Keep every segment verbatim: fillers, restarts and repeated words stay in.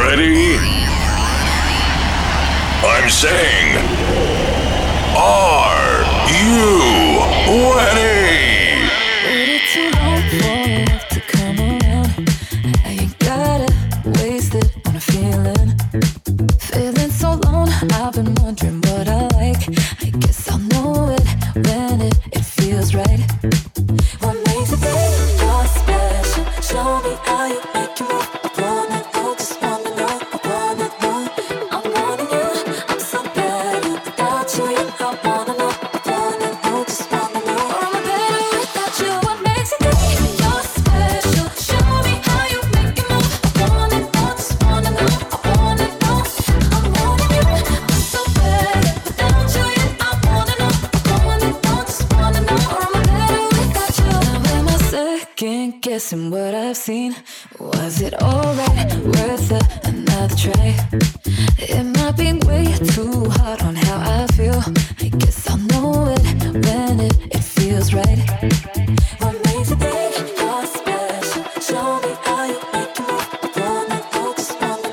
ready? I'm saying, are you ready? Waited too long for love to come around. I ain't gotta waste it on a feeling. Feeling so alone, I've been wondering what I like. I guess I'll know it when it, it feels right. What makes it feel more special? Show me how you make it move. I wanna go, just wanna know, I wanna know. I'm wanting you, I'm so bad without you. I wanna know, I wanna go, just wanna know. I'm better without you. What makes it feel more special? Show me how you make it move. I wanna know, just wanna know, I wanna know. I'm wanting you, I'm so bad without you. I wanna know, I wanna know, just wanna know. I'm better without you. Now am I second guessing what I've seen? Was it alright, worth a, another try? It might be way too hard on how I feel. I guess I'll know it when it, it feels right. What makes you think you're special? Show me how you make it move. I wanna go, just wanna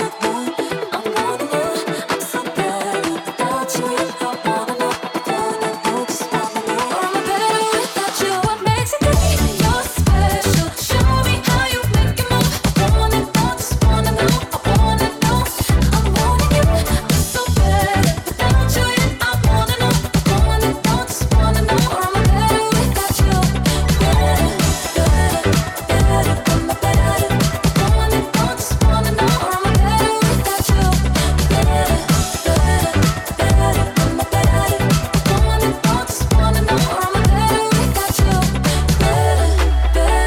know, I wanna know. I'm wanting you, I'm so bad without you. I wanna know, I wanna go, just wanna know. I'm better without you. What makes you think you're special? Show me how you make it move. I wanna know, just wanna know, I wanna know. I'm wanting you, I'm so bad without you. I wanna know, I wanna know, just wanna know. I'm better without you. Better, better, better, I'm better. I wanna know, just wanna know. I'm better without you. Better, better, better, I'm better. I wanna know, just wanna know. I'm better without you. Better, better, better, I'm better. I wanna know, just wanna know. I'm better without you. Better, better, better, I'm better. I wanna know, just wanna know. I'm better without you. What makes you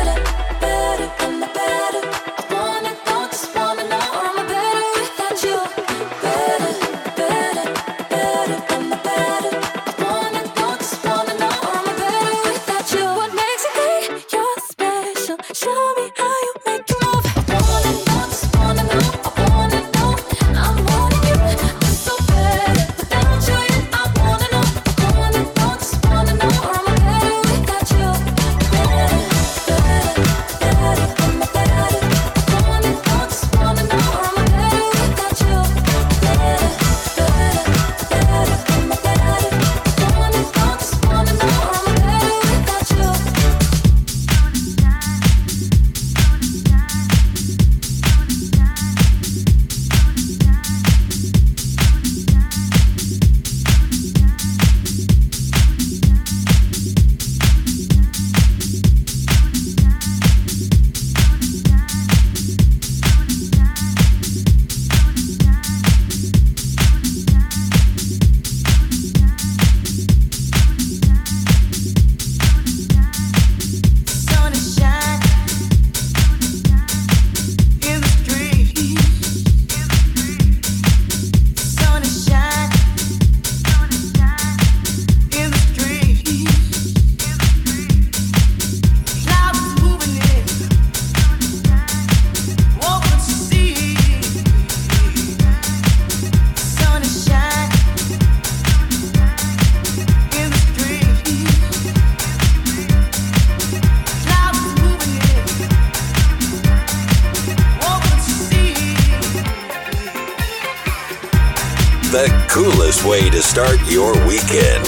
think you're special? Show me how you make it move. I wanna know, just wanna know. I wanna know. I'm wanting you, I'm so bad without you. I wanna know, I wanna know, just wanna know. I'm better without you. Better, better, better, I'm better. I wanna know, just wanna know. I'm better without you. Better, better, better, I'm better. I wanna know, just wanna know. I'm better without you. The coolest way to start your weekend.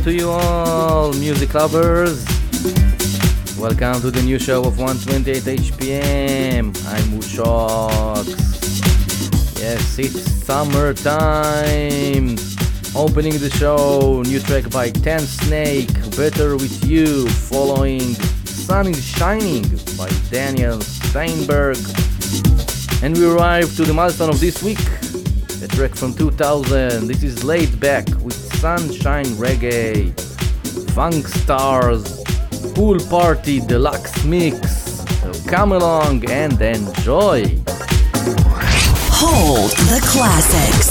hello to you all, music lovers. Welcome to the new show of one twenty-eight H P M. I'm Woodshocks. Yes, it's summertime. Opening the show, new track by Tensnake, Better With You, following Sun Is Shining by Daniel Steinberg. And we arrive to the milestone of this week, a track from two thousand. This is Laid Back with Sunshine Reggae, Funkstar's Pool Party Deluxe Mix. So come along and enjoy. Hold the classics.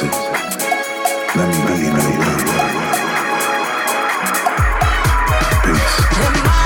music. Let me let you know why. Peace. How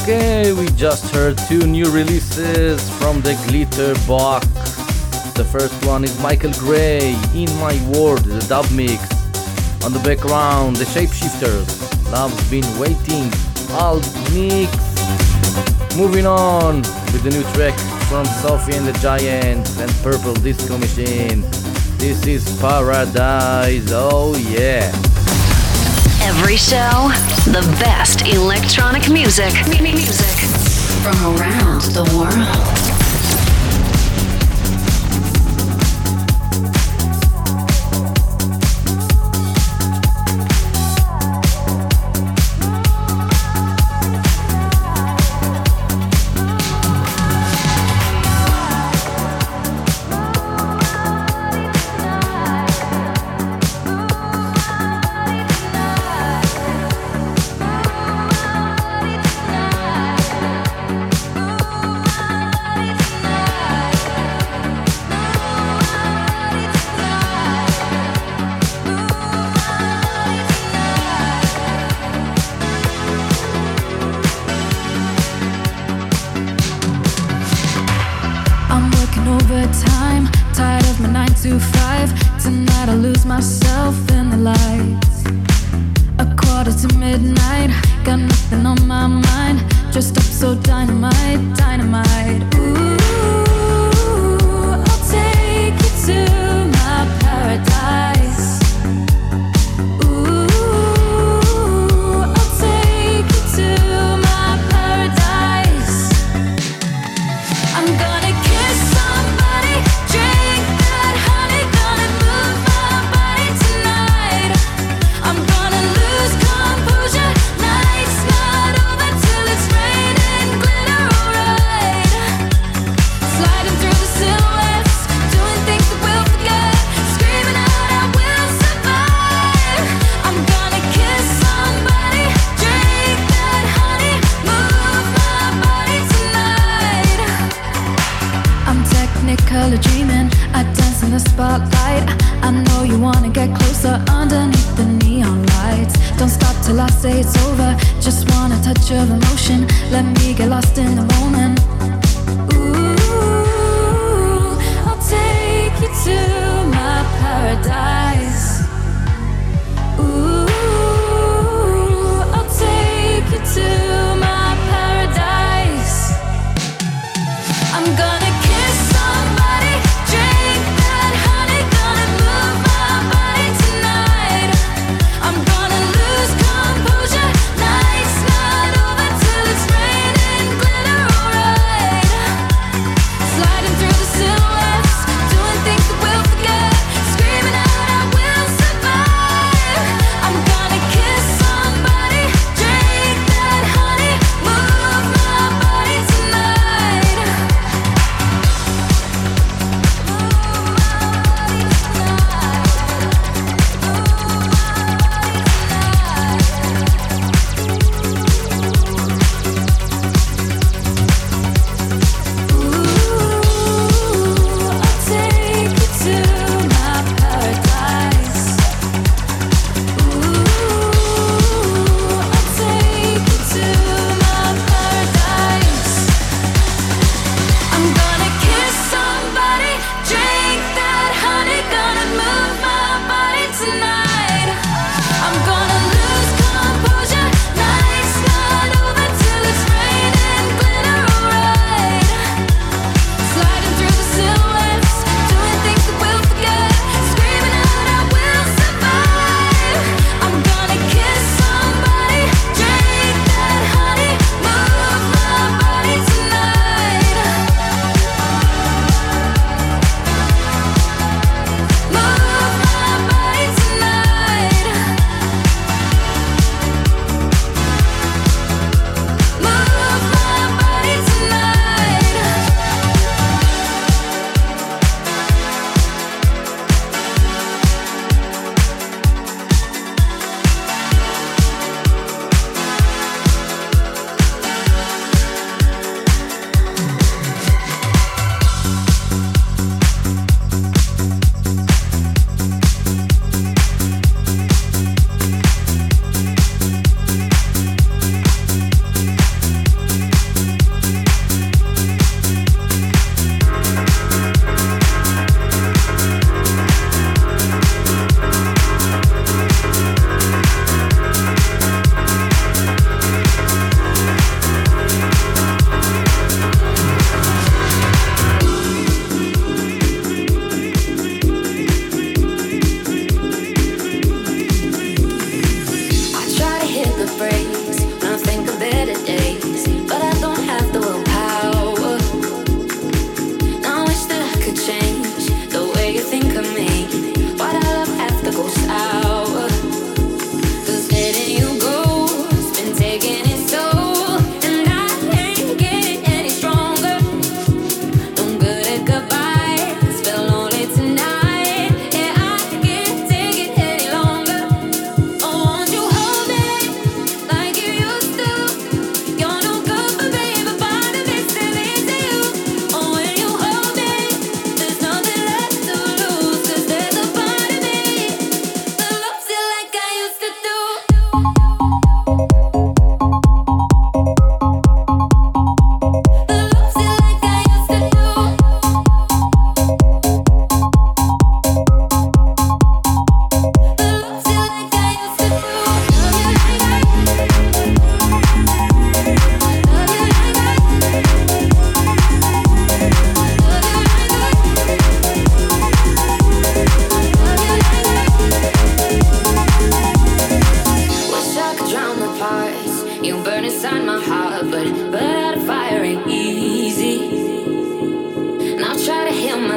okay, we just heard two new releases from the Glitter Box. The first one is Michael Gray, In My World, the dub mix. On the background, the Shapeshifters, Love's Been Waiting, alt mix. Moving on with the new track from Sophie and the Giants and Purple Disco Machine. This is Paradise, oh yeah. Every show, the best electronic music, music from around the world.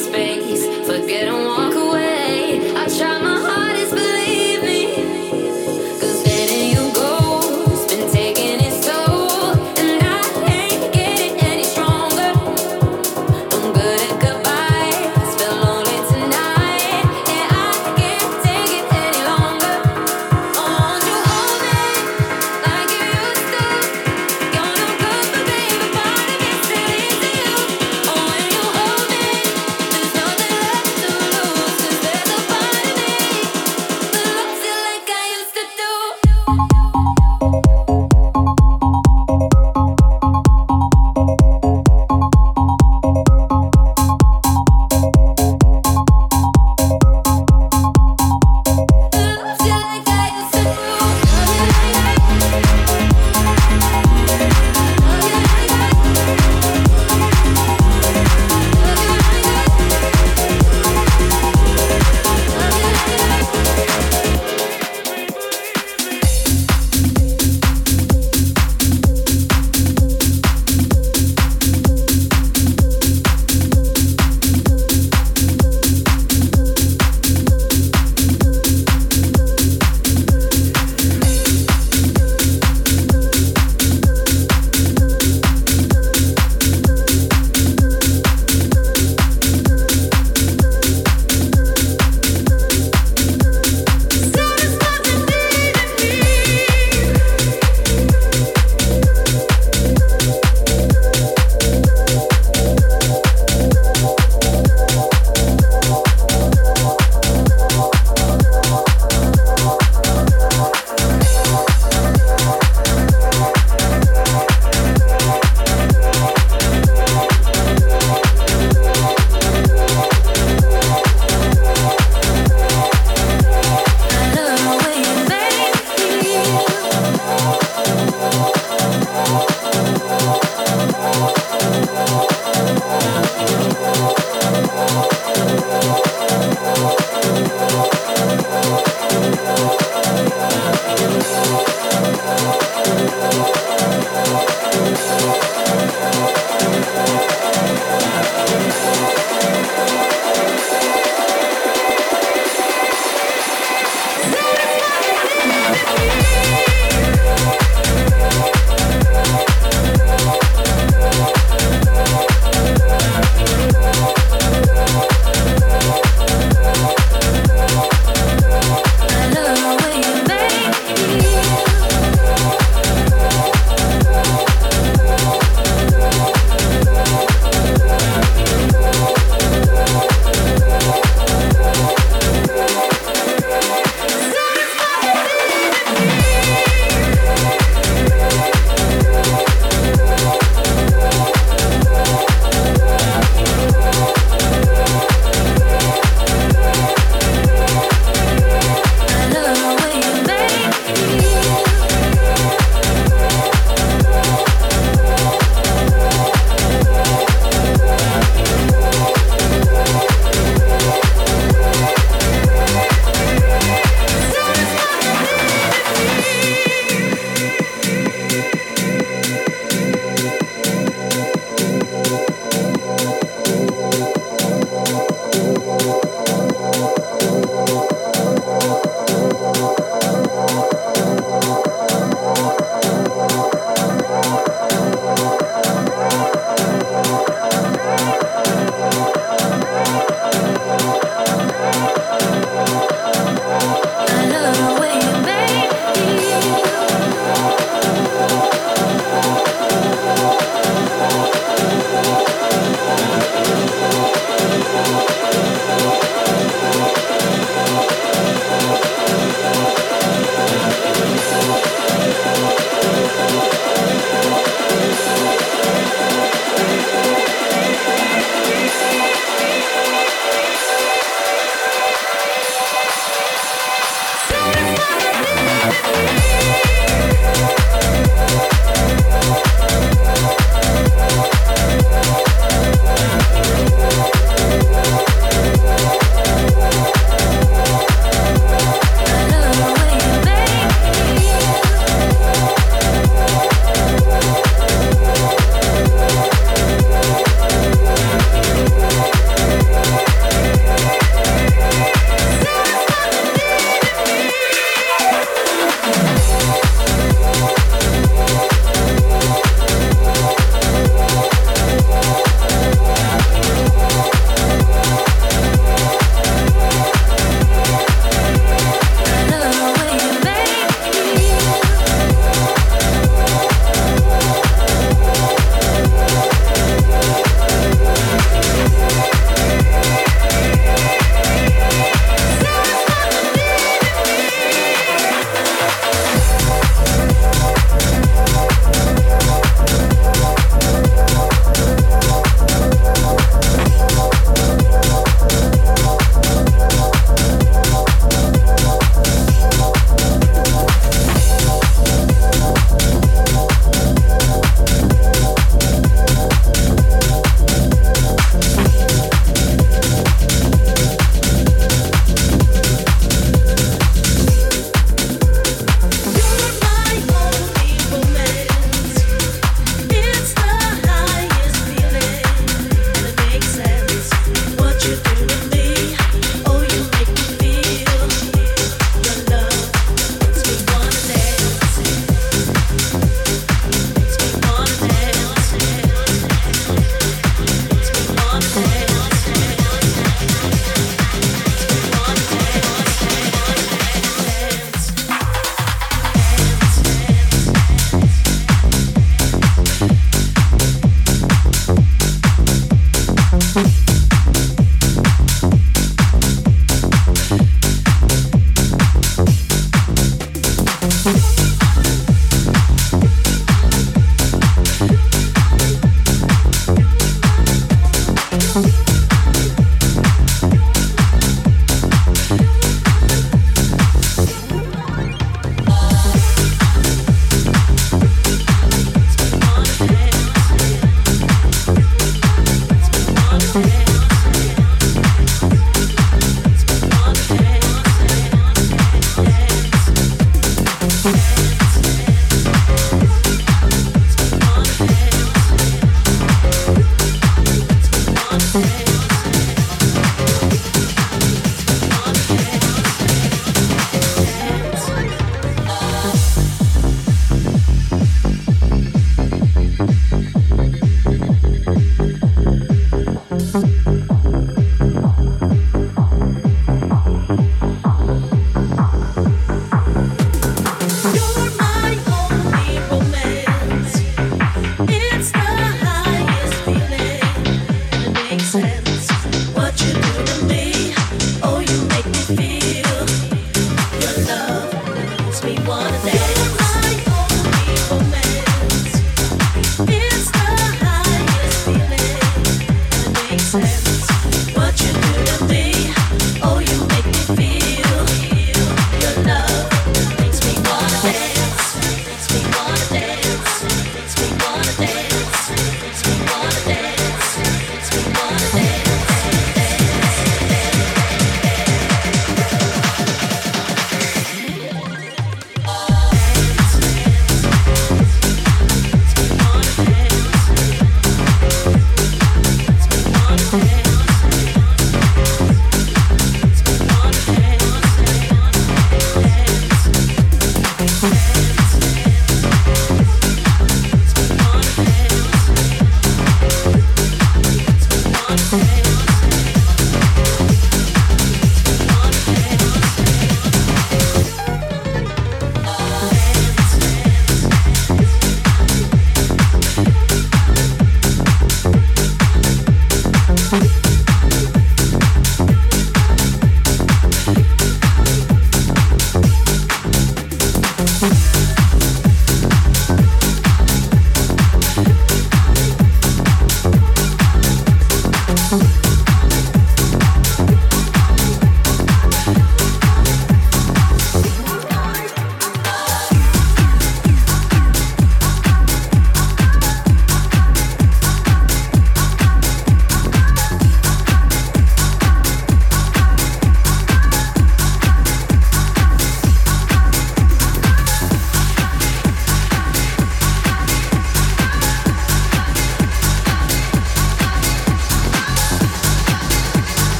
space, forget and walk away. I try my hardest, believe me, 'cause letting you go's been taking its toll, and I can't get it any stronger. I'm good at goodbyes, feel lonely tonight, and I can't take it any longer. I want you all back, like you used to. You're no good, but baby, part of me still is you. Oh, when you hold me, there's nothing left to lose.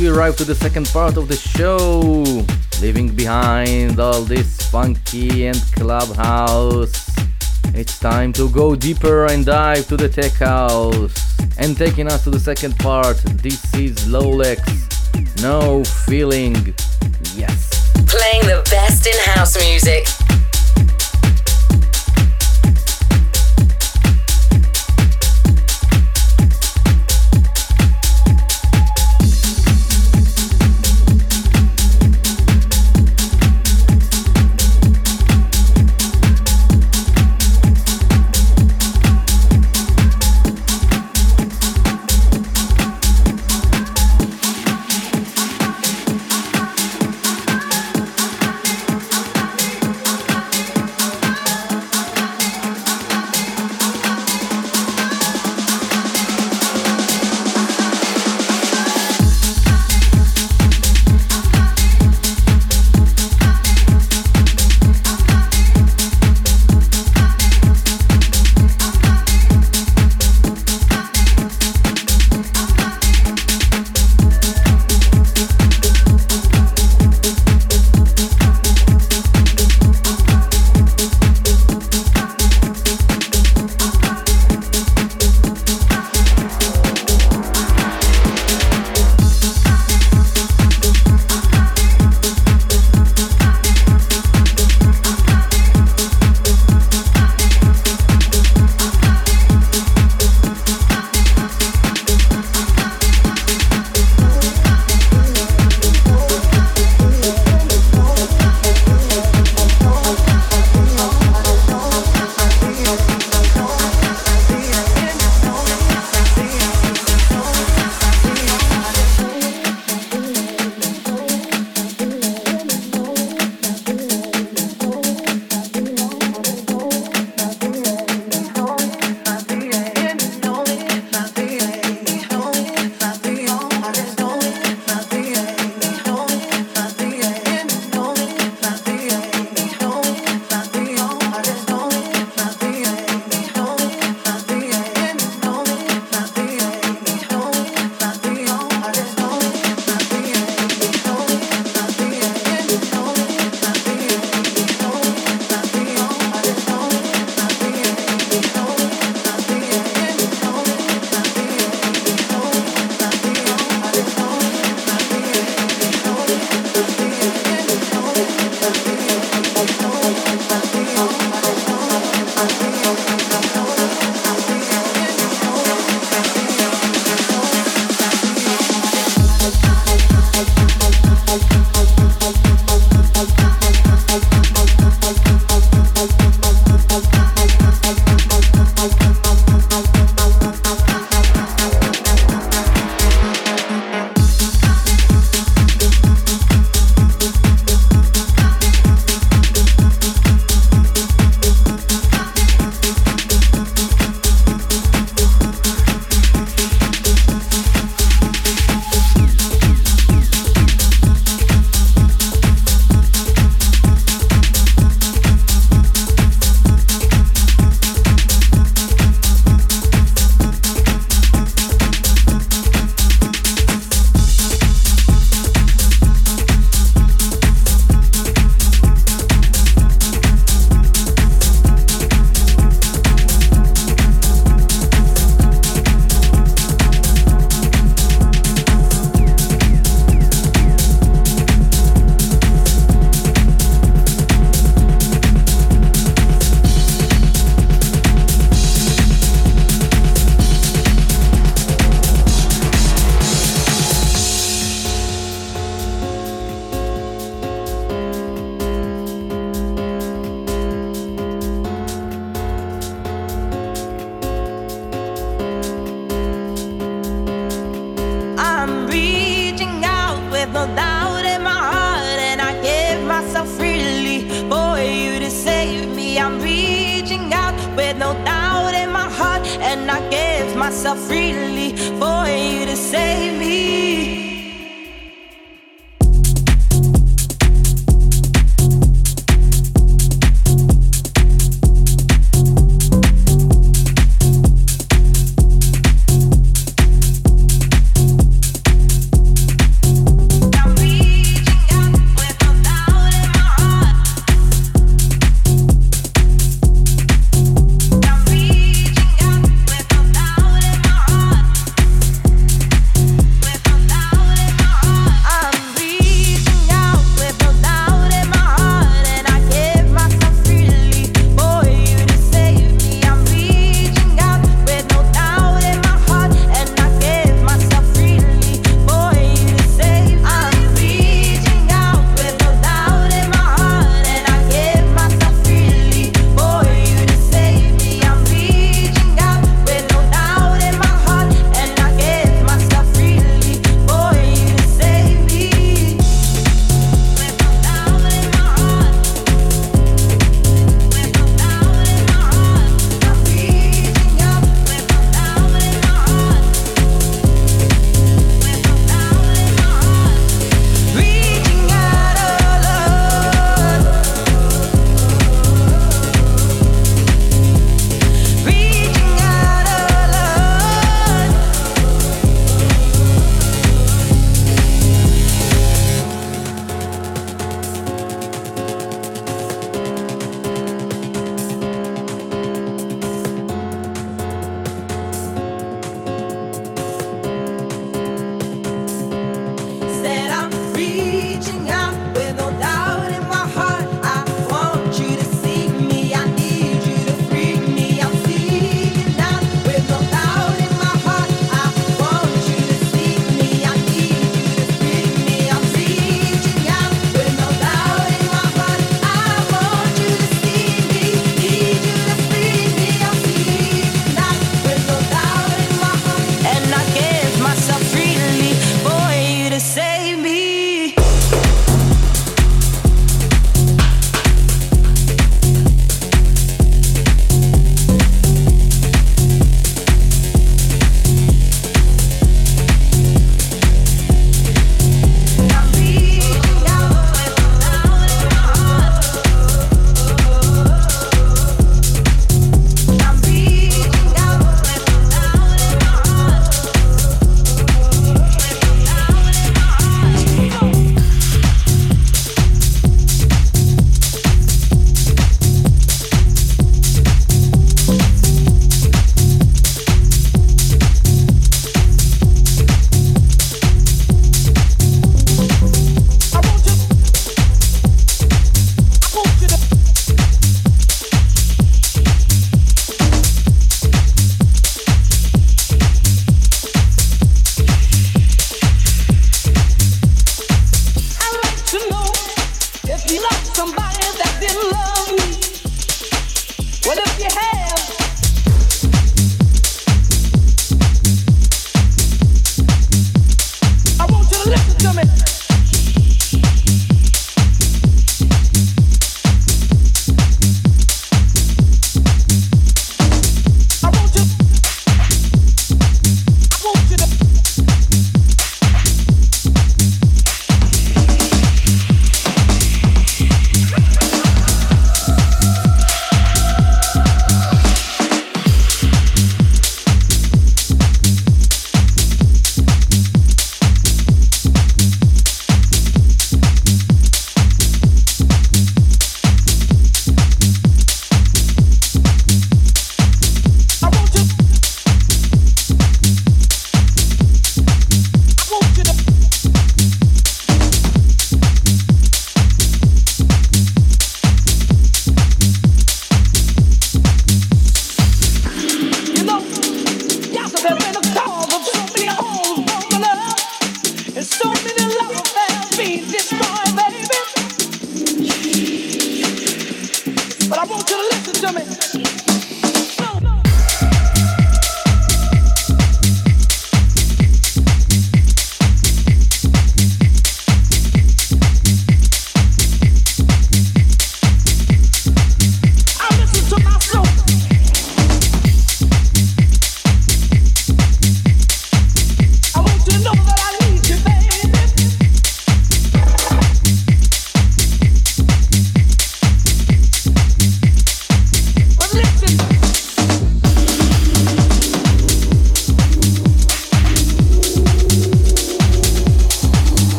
we arrive to the second part of the show, leaving behind all this funky and clubhouse. It's time to go deeper and dive to the tech house. And taking us to the second part, this is Lowlex, No Feeling. Yes. Playing the best in house music.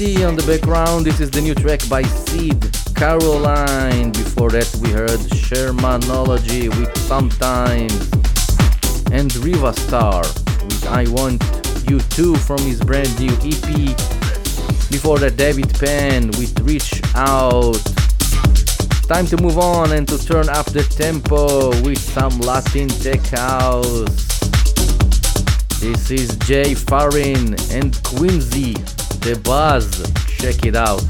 Unity on the background. This is the new track by C I D, Caroline. Before that we heard Shermanology with Sometimes, and Riva Starr with I Want You Too from his brand new E P. Before that, David Penn with Reach Out. Time to move on and to turn up the tempo with some Latin tech house. This is Jay Farina and Quinzi, The Buzz. Check it out.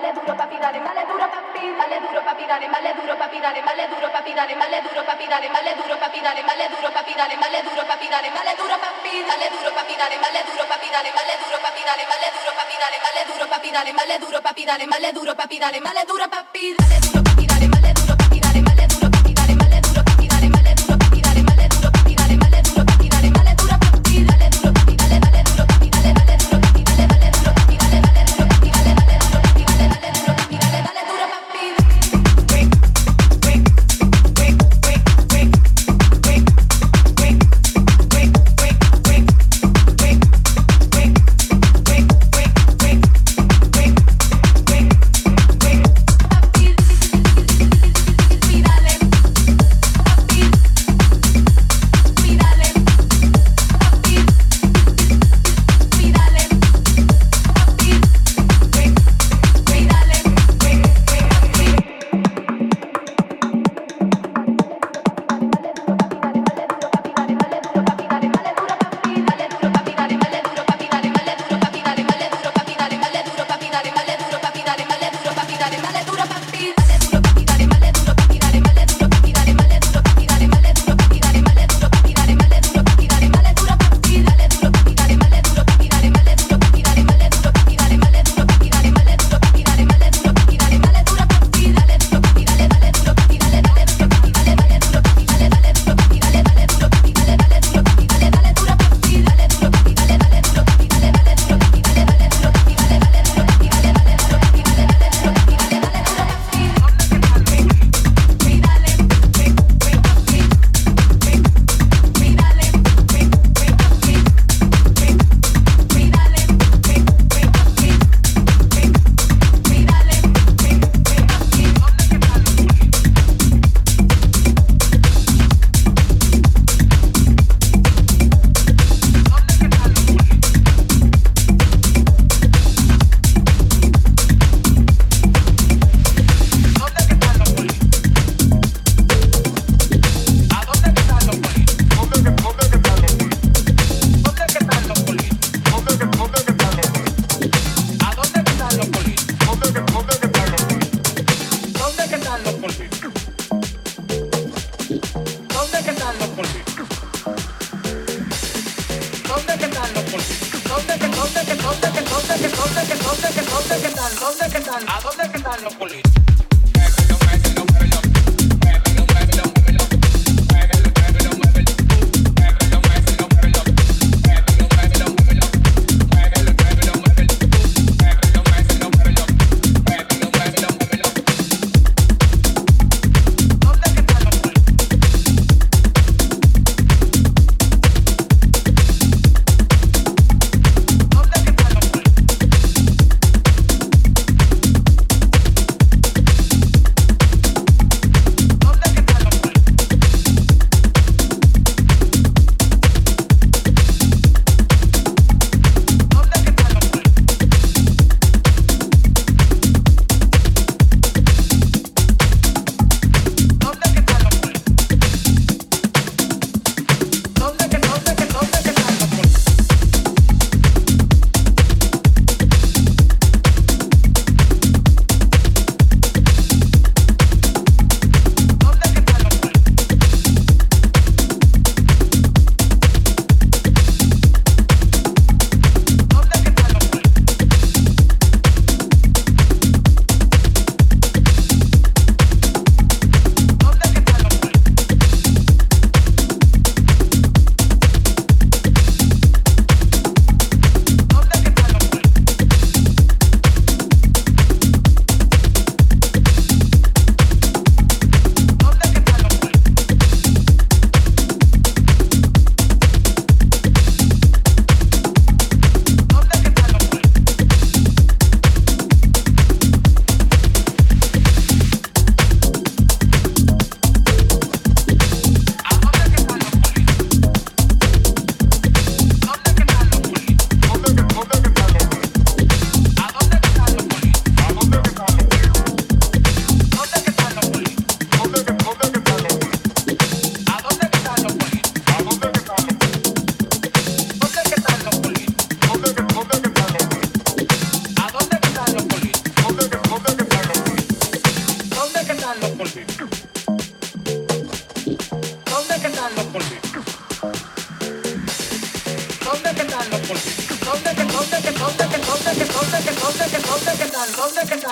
dale duro papi, dale, dale duro papi, dale duro papi, dale, dale duro papi, dale, dale duro papi, dale, dale duro papi, dale, dale duro papi, dale, dale duro papi, dale, dale duro papi, dale, dale duro papi, dale duro papi, dale, dale duro papi, dale, dale duro papi, dale, dale duro papi, dale, dale duro papi, dale, dale duro papi, dale, dale duro papi, dale, dale duro papi, dale duro papi, dale, dale duro papi, dale, dale duro papi, dale, dale duro papi, dale, dale duro papi, dale, dale duro papi, dale, dale duro papi, dale, dale duro papi, dale duro papi, dale, dale duro papi, dale, dale duro papi.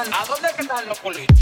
¿A dónde que están los culitos?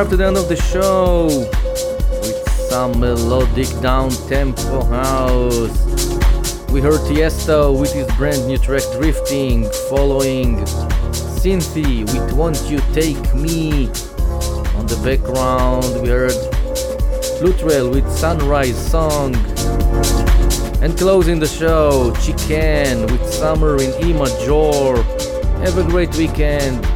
up to the end of the show with some melodic down-tempo house. We heard Tiesto with his brand new track Drifting, following Cynthia with Won't You Take Me. On the background we heard Lutrell with Sunrise Song. And closing the show, Chicane with Summer in E Major. Have a great weekend.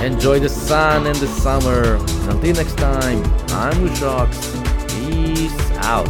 Enjoy the sun and the summer. Until next time, I'm Ushox. Peace out.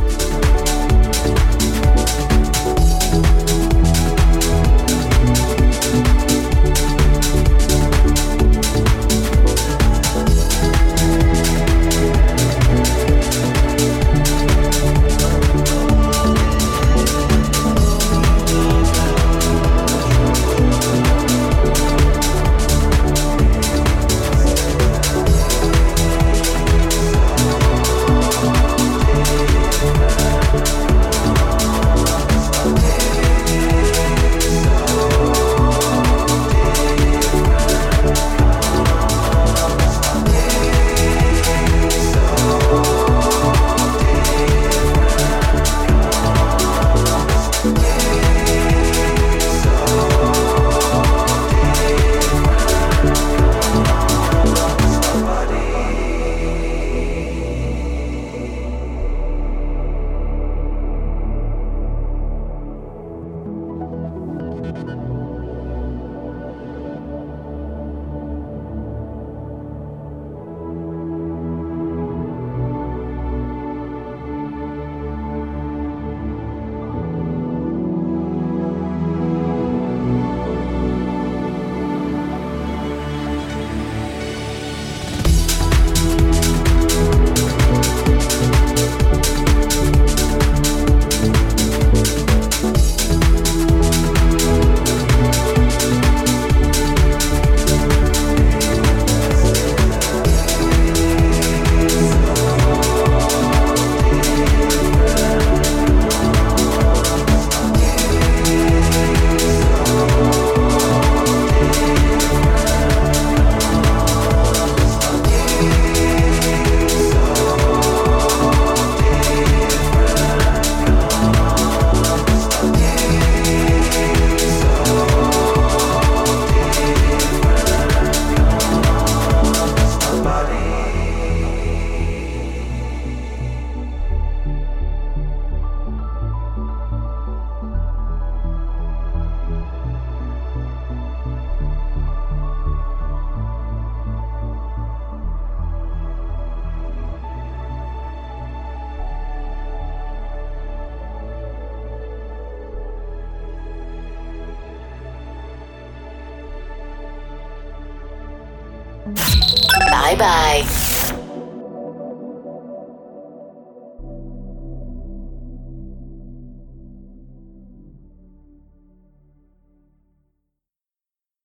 Bye.